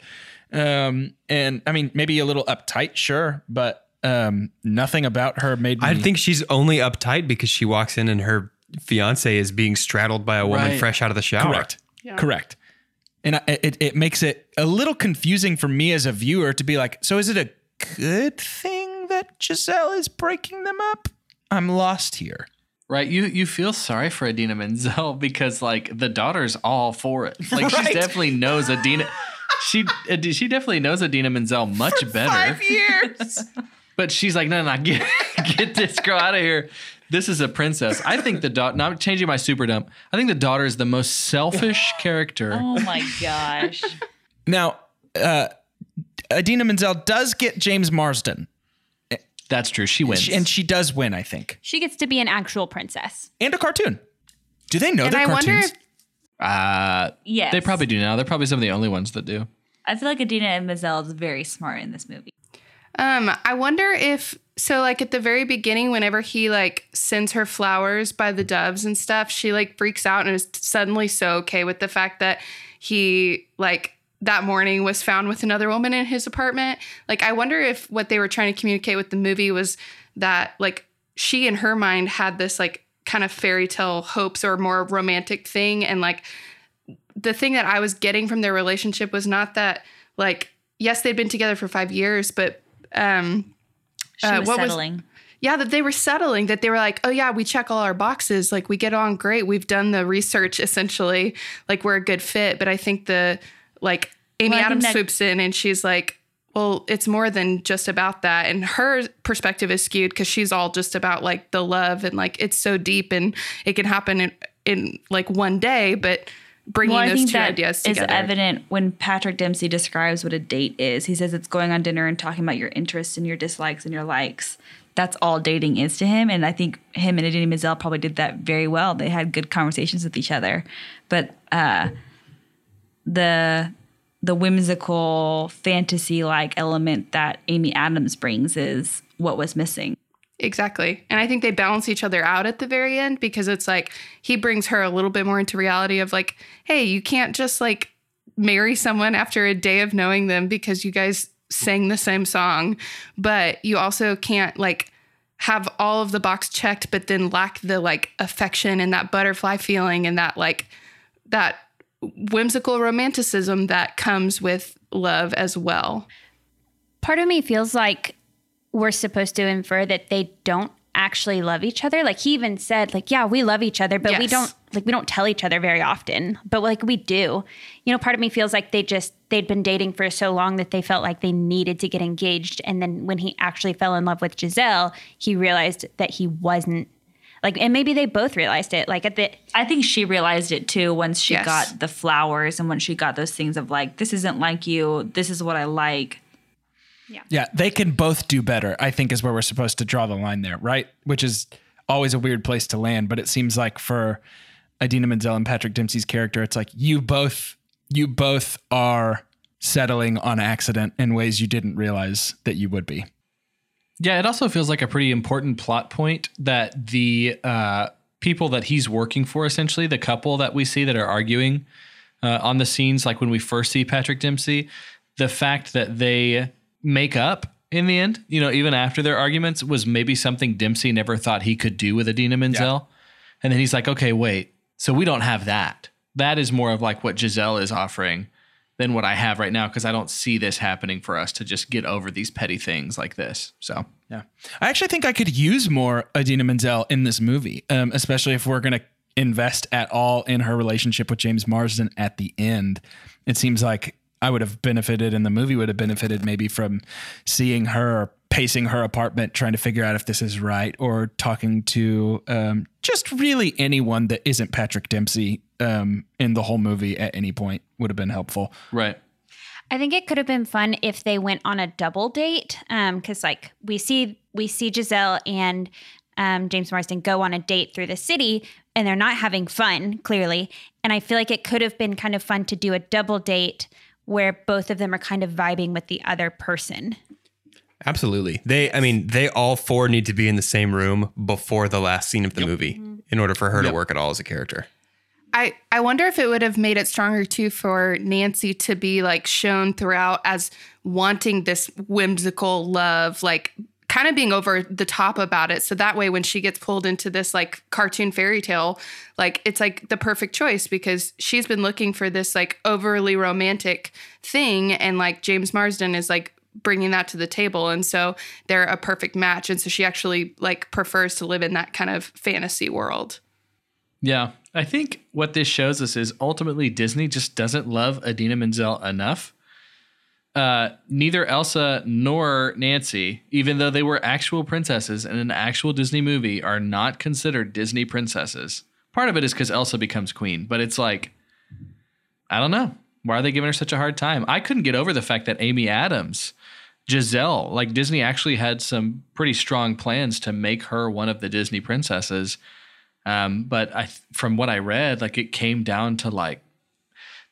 Um, and I mean, maybe a little uptight, sure, but. Um, nothing about her made me... I think she's only uptight because she walks in and her fiance is being straddled by a woman right. fresh out of the shower. Correct. Yeah. Correct. And I, it, it makes it a little confusing for me as a viewer to be like, so is it a good thing that Giselle is breaking them up? I'm lost here. Right. You you feel sorry for Idina Menzel because like the daughter's all for it. Like right. she definitely knows Idina. she, she definitely knows Idina Menzel much for better. Five years. But she's like, no, no, no, get, get this girl out of here. This is a princess. I think the daughter, no, I'm changing my super dump. I think the daughter is the most selfish character. Oh my gosh. Now, uh, Idina Menzel does get James Marsden. That's true. She wins. And she, and she does win, I think. She gets to be an actual princess. And a cartoon. Do they know and their I cartoons? Wonder if- uh, yes. They probably do now. They're probably some of the only ones that do. I feel like Idina Menzel is very smart in this movie. Um, I wonder if, so like at the very beginning, whenever he like sends her flowers by the doves and stuff, she like freaks out and is suddenly so okay with the fact that he like that morning was found with another woman in his apartment. Like, I wonder if what they were trying to communicate with the movie was that like she in her mind had this like kind of fairy tale hopes or more romantic thing. And like the thing that I was getting from their relationship was not that like, yes, they'd been together for five years, but Um, she uh, was what settling. Was, yeah, that they were settling, that they were like, oh, yeah, we check all our boxes. Like, we get on great. We've done the research, essentially. Like, we're a good fit. But I think the, like, Amy well, Adams that- swoops in and she's like, well, it's more than just about that. And her perspective is skewed because she's all just about, like, the love and, like, it's so deep and it can happen in, in like, one day. But bringing well, those two ideas together. It's evident when Patrick Dempsey describes what a date is. He says it's going on dinner and talking about your interests and your dislikes and your likes. That's all dating is to him. And I think him and Idina Menzel probably did that very well. They had good conversations with each other. But uh, the the whimsical, fantasy-like element that Amy Adams brings is what was missing. Exactly. And I think they balance each other out at the very end, because it's like he brings her a little bit more into reality of like, hey, you can't just like marry someone after a day of knowing them because you guys sang the same song, but you also can't like have all of the box checked, but then lack the like affection and that butterfly feeling and that like that whimsical romanticism that comes with love as well. Part of me feels like we're supposed to infer that they don't actually love each other. Like he even said like, yeah, we love each other, but yes. we don't like, we don't tell each other very often, but like we do, you know. Part of me feels like they just, they'd been dating for so long that they felt like they needed to get engaged. And then when he actually fell in love with Giselle, he realized that he wasn't like, and maybe they both realized it. Like at the, I think she realized it too. Once she yes. got the flowers and once she got those things of like, this isn't like you, this is what I like. Yeah. yeah, they can both do better, I think, is where we're supposed to draw the line there, right? Which is always a weird place to land, but it seems like for Idina Menzel and Patrick Dempsey's character, it's like you both you both are settling on accident in ways you didn't realize that you would be. Yeah, it also feels like a pretty important plot point that the uh, people that he's working for, essentially, the couple that we see that are arguing uh, on the scenes, like when we first see Patrick Dempsey, the fact that they make up in the end, you know, even after their arguments, was maybe something Dempsey never thought he could do with Idina Menzel. Yeah. And then he's like, okay, wait, so we don't have that. That is more of like what Giselle is offering than what I have right now, because I don't see this happening for us to just get over these petty things like this. So, yeah, I actually think I could use more Idina Menzel in this movie, um, especially if we're going to invest at all in her relationship with James Marsden at the end. It seems like I would have benefited, and the movie would have benefited maybe from seeing her pacing her apartment, trying to figure out if this is right, or talking to um, just really anyone that isn't Patrick Dempsey um, in the whole movie at any point would have been helpful. Right. I think it could have been fun if they went on a double date. Um, 'cause like we see, we see Giselle and um, James Marsden go on a date through the city, and they're not having fun, clearly. And I feel like it could have been kind of fun to do a double date where both of them are kind of vibing with the other person. Absolutely. They, I mean, they all four need to be in the same room before the last scene of the yep. movie in order for her yep. to work at all as a character. I, I wonder if it would have made it stronger too for Nancy to be like shown throughout as wanting this whimsical love, like kind of being over the top about it. So that way when she gets pulled into this like cartoon fairy tale, like it's like the perfect choice, because she's been looking for this like overly romantic thing. And like James Marsden is like bringing that to the table. And so they're a perfect match. And so she actually like prefers to live in that kind of fantasy world. Yeah. I think what this shows us is ultimately Disney just doesn't love Idina Menzel enough. Uh, neither Elsa nor Nancy, even though they were actual princesses in an actual Disney movie, are not considered Disney princesses. Part of it is because Elsa becomes queen, but it's like, I don't know. Why are they giving her such a hard time? I couldn't get over the fact that Amy Adams, Giselle, like Disney actually had some pretty strong plans to make her one of the Disney princesses. Um, but I, from what I read, like it came down to like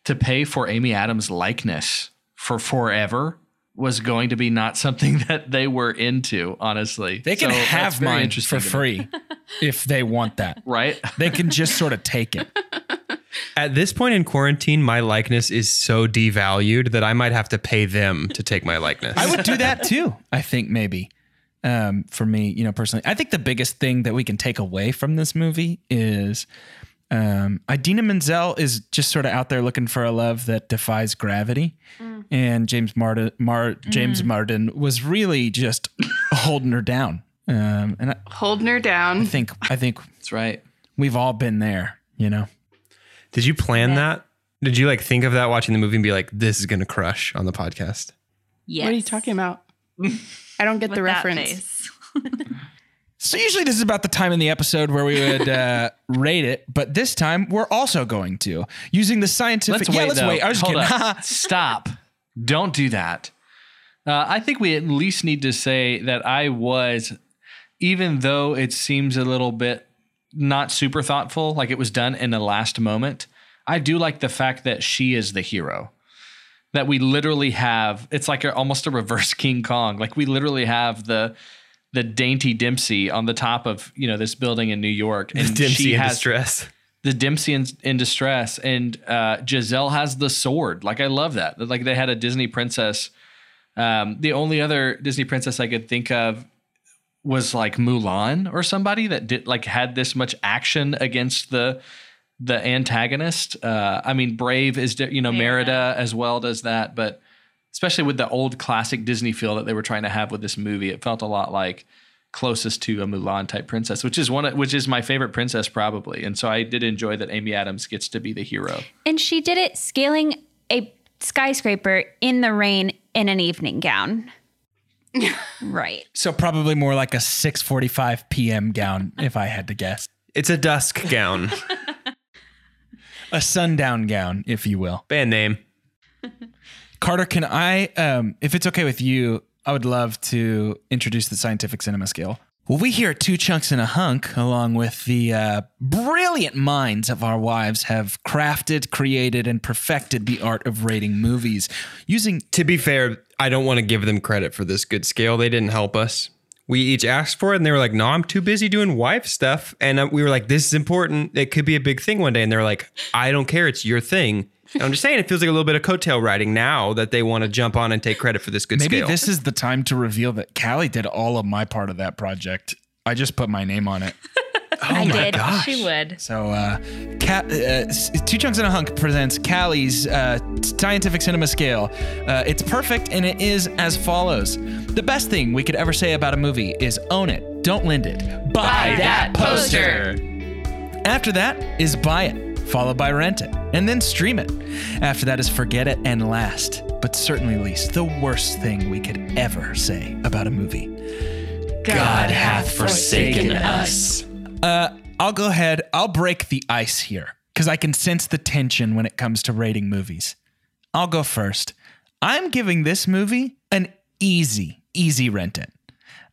to pay for Amy Adams' likeness for forever was going to be not something that they were into, honestly. They can so have mine for free if they want that. Right? They can just sort of take it. At this point in quarantine, my likeness is so devalued that I might have to pay them to take my likeness. I would do that too, I think, maybe. Um, for me, you know, personally. I think the biggest thing that we can take away from this movie is Um, Idina Menzel is just sort of out there looking for a love that defies gravity. Mm. And James Martin, Mar, James mm. Martin was really just holding her down. Um, and I, holding her down. I think, I think that's right. We've all been there, you know? Did you plan yeah. that? Did you like think of that watching the movie and be like, this is going to crush on the podcast? Yes. What are you talking about? I don't get With the reference. So usually this is about the time in the episode where we would uh, rate it, but this time we're also going to using the scientific. Let's yeah, wait, let's though. wait. I was Hold just kidding. Stop! Don't do that. Uh, I think we at least need to say that I was, even though it seems a little bit not super thoughtful, like it was done in the last moment. I do like the fact that she is the hero. That we literally have. It's like a, almost a reverse King Kong. Like we literally have the. the dainty Dempsey on the top of, you know, this building in New York. And the Dempsey she has in distress. The Dempsey in, in distress. And uh, Giselle has the sword. Like, I love that. Like, they had a Disney princess. Um, the only other Disney princess I could think of was, like, Mulan or somebody that, did like, had this much action against the the antagonist. Uh, I mean, Brave is, you know, yeah. Merida as well does that. But especially with the old classic Disney feel that they were trying to have with this movie, it felt a lot like closest to a Mulan type princess, which is one, of, which is my favorite princess probably. And so I did enjoy that Amy Adams gets to be the hero. And she did it scaling a skyscraper in the rain in an evening gown. Right. So probably more like a six forty-five p.m. gown, if I had to guess. It's a dusk gown. A sundown gown, if you will. Band name. Carter, can I, um, if it's okay with you, I would love to introduce the scientific cinema scale. Well, we here at Two Chunks and a Hunk, along with the uh, brilliant minds of our wives, have crafted, created, and perfected the art of rating movies using... To be fair, I don't want to give them credit for this good scale. They didn't help us. We each asked for it, and they were like, no, I'm too busy doing wife stuff. And uh, we were like, this is important. It could be a big thing one day. And they're like, I don't care. It's your thing. I'm just saying, it feels like a little bit of coattail riding now that they want to jump on and take credit for this good Maybe scale. Maybe this is the time to reveal that Callie did all of my part of that project. I just put my name on it. oh I my did. Gosh. She would. So, uh, Ca- uh, Two Chunks and a Hunk presents Callie's uh, scientific cinema scale. Uh, it's perfect, and it is as follows. The best thing we could ever say about a movie is own it, don't lend it. Buy, buy that poster. poster. After that is buy it, followed by rent it, and then stream it. After that is forget it, and last, but certainly least, the worst thing we could ever say about a movie. God, God hath forsaken us. Uh, I'll go ahead. I'll break the ice here, because I can sense the tension when it comes to rating movies. I'll go first. I'm giving this movie an easy, easy rent it.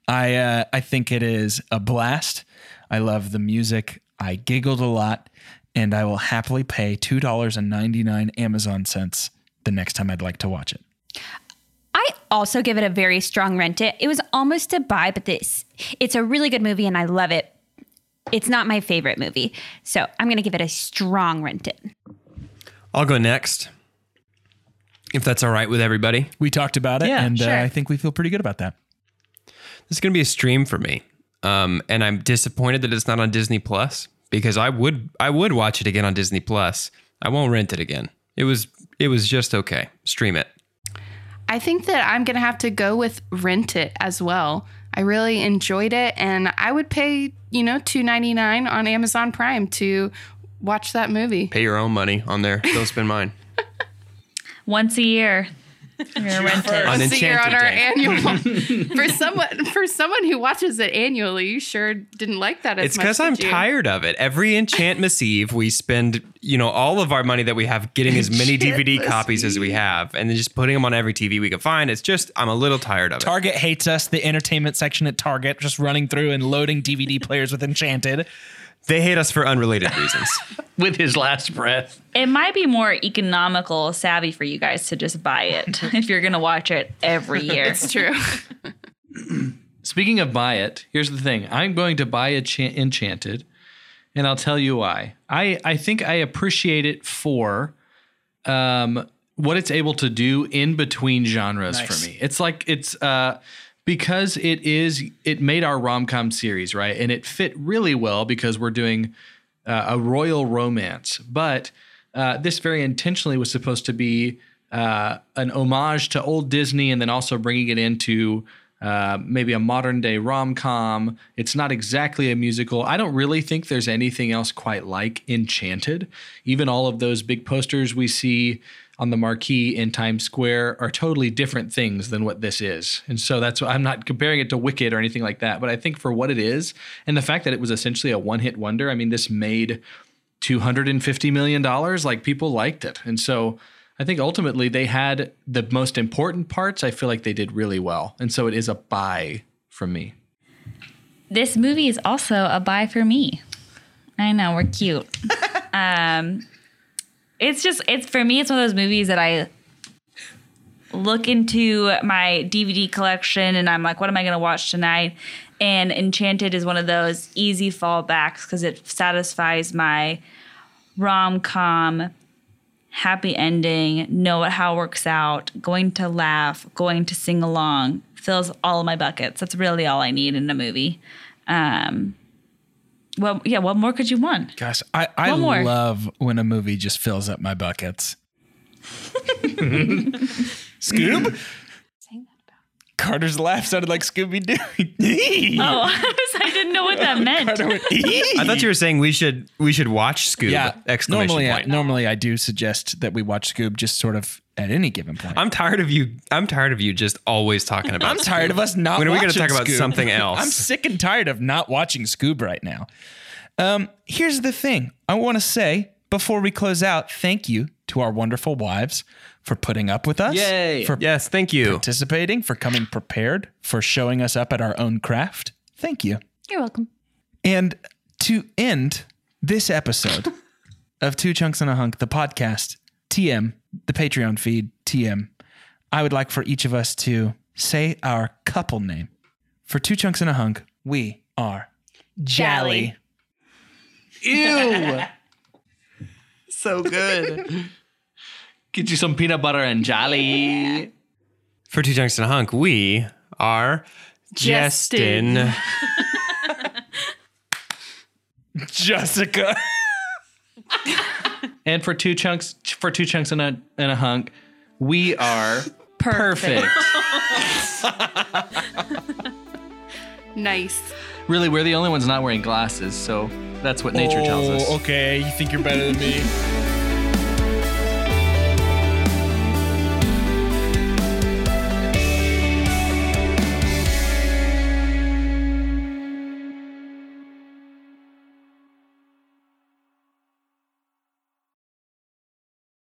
I, uh, I think it is a blast. I love the music. I giggled a lot. And I will happily pay two dollars and ninety-nine Amazon cents the next time I'd like to watch it. I also give it a very strong rent it. It was almost a buy, but this it's a really good movie and I love it. It's not my favorite movie. So I'm going to give it a strong rent it. I'll go next, if that's all right with everybody. We talked about it, yeah, and sure. uh, I think we feel pretty good about that. This is going to be a stream for me. Um, and I'm disappointed that it's not on Disney Plus. Because I would I would watch it again on Disney Plus. I won't rent it again. It was it was just okay. Stream it. I think that I'm going to have to go with rent it as well. I really enjoyed it, and I would pay, you know, two dollars and ninety-nine cents on Amazon Prime to watch that movie. Pay your own money on there. Don't spend mine. Once a year. I'm gonna rent it. On Enchanted Day. On our annual. for someone for someone who watches it annually, you sure didn't like that as much. It's because I'm you? tired of it. Every Enchantmas Eve, we spend, you know, all of our money that we have getting as many D V D copies as we have, and then just putting them on every T V we can find. It's just, I'm a little tired of Target it. Target hates us. The entertainment section at Target just running through and loading D V D players with Enchanted. They hate us for unrelated reasons. With his last breath. It might be more economical savvy for you guys to just buy it if you're going to watch it every year. It's true. Speaking of buy it, here's the thing. I'm going to buy a cha- Enchanted, and I'll tell you why. I, I think I appreciate it for um, what it's able to do in between genres nice. for me. It's like it's... Uh, Because it is, it made our rom-com series, right? And it fit really well because we're doing uh, a royal romance. But uh, this very intentionally was supposed to be uh, an homage to old Disney and then also bringing it into uh, maybe a modern-day rom-com. It's not exactly a musical. I don't really think there's anything else quite like Enchanted. Even all of those big posters we see on the marquee in Times Square are totally different things than what this is. And so that's what I'm not comparing it to Wicked or anything like that. But I think for what it is and the fact that it was essentially a one hit wonder, I mean, this made two hundred fifty million dollars, like people liked it. And so I think ultimately they had the most important parts. I feel like they did really well. And so it is a buy from me. This movie is also a buy for me. I know, we're cute. um, it's just, it's for me, it's one of those movies that I look into my D V D collection and I'm like, what am I going to watch tonight? And Enchanted is one of those easy fallbacks because it satisfies my rom-com, happy ending, know it how it works out, going to laugh, going to sing along, fills all of my buckets. That's really all I need in a movie. Um, well, yeah, what more could you want? Gosh, I, I love when a movie just fills up my buckets. Scoob? Carter's laugh sounded like Scooby-Doo. Oh, I didn't know what that meant. Went, I thought you were saying we should we should watch Scoob. Yeah, exclamation normally point. I, normally I do suggest that we watch Scoob just sort of at any given point. I'm tired of you. I'm tired of you just always talking about I'm Scoob. Tired of us not when watching When are we going to talk about Scoob? Something else? I'm sick and tired of not watching Scoob right now. Um, here's the thing. I want to say before we close out, thank you to our wonderful wives for putting up with us. Yay. For yes, thank you. Participating, for coming prepared, for showing us up at our own craft. Thank you. You're welcome. And to end this episode of Two Chunks and a Hunk, the podcast, T M, the Patreon feed, T M, I would like for each of us to say our couple name. For Two Chunks and a Hunk, we are Jally. Ew. So good. Get you some peanut butter and jelly. For Two Chunks and a Hunk, we are Justin, Jessica, and for two chunks, for two chunks and a and a hunk, we are perfect. perfect. Nice. Really, we're the only ones not wearing glasses, so that's what nature oh, tells us. Okay, you think you're better than me.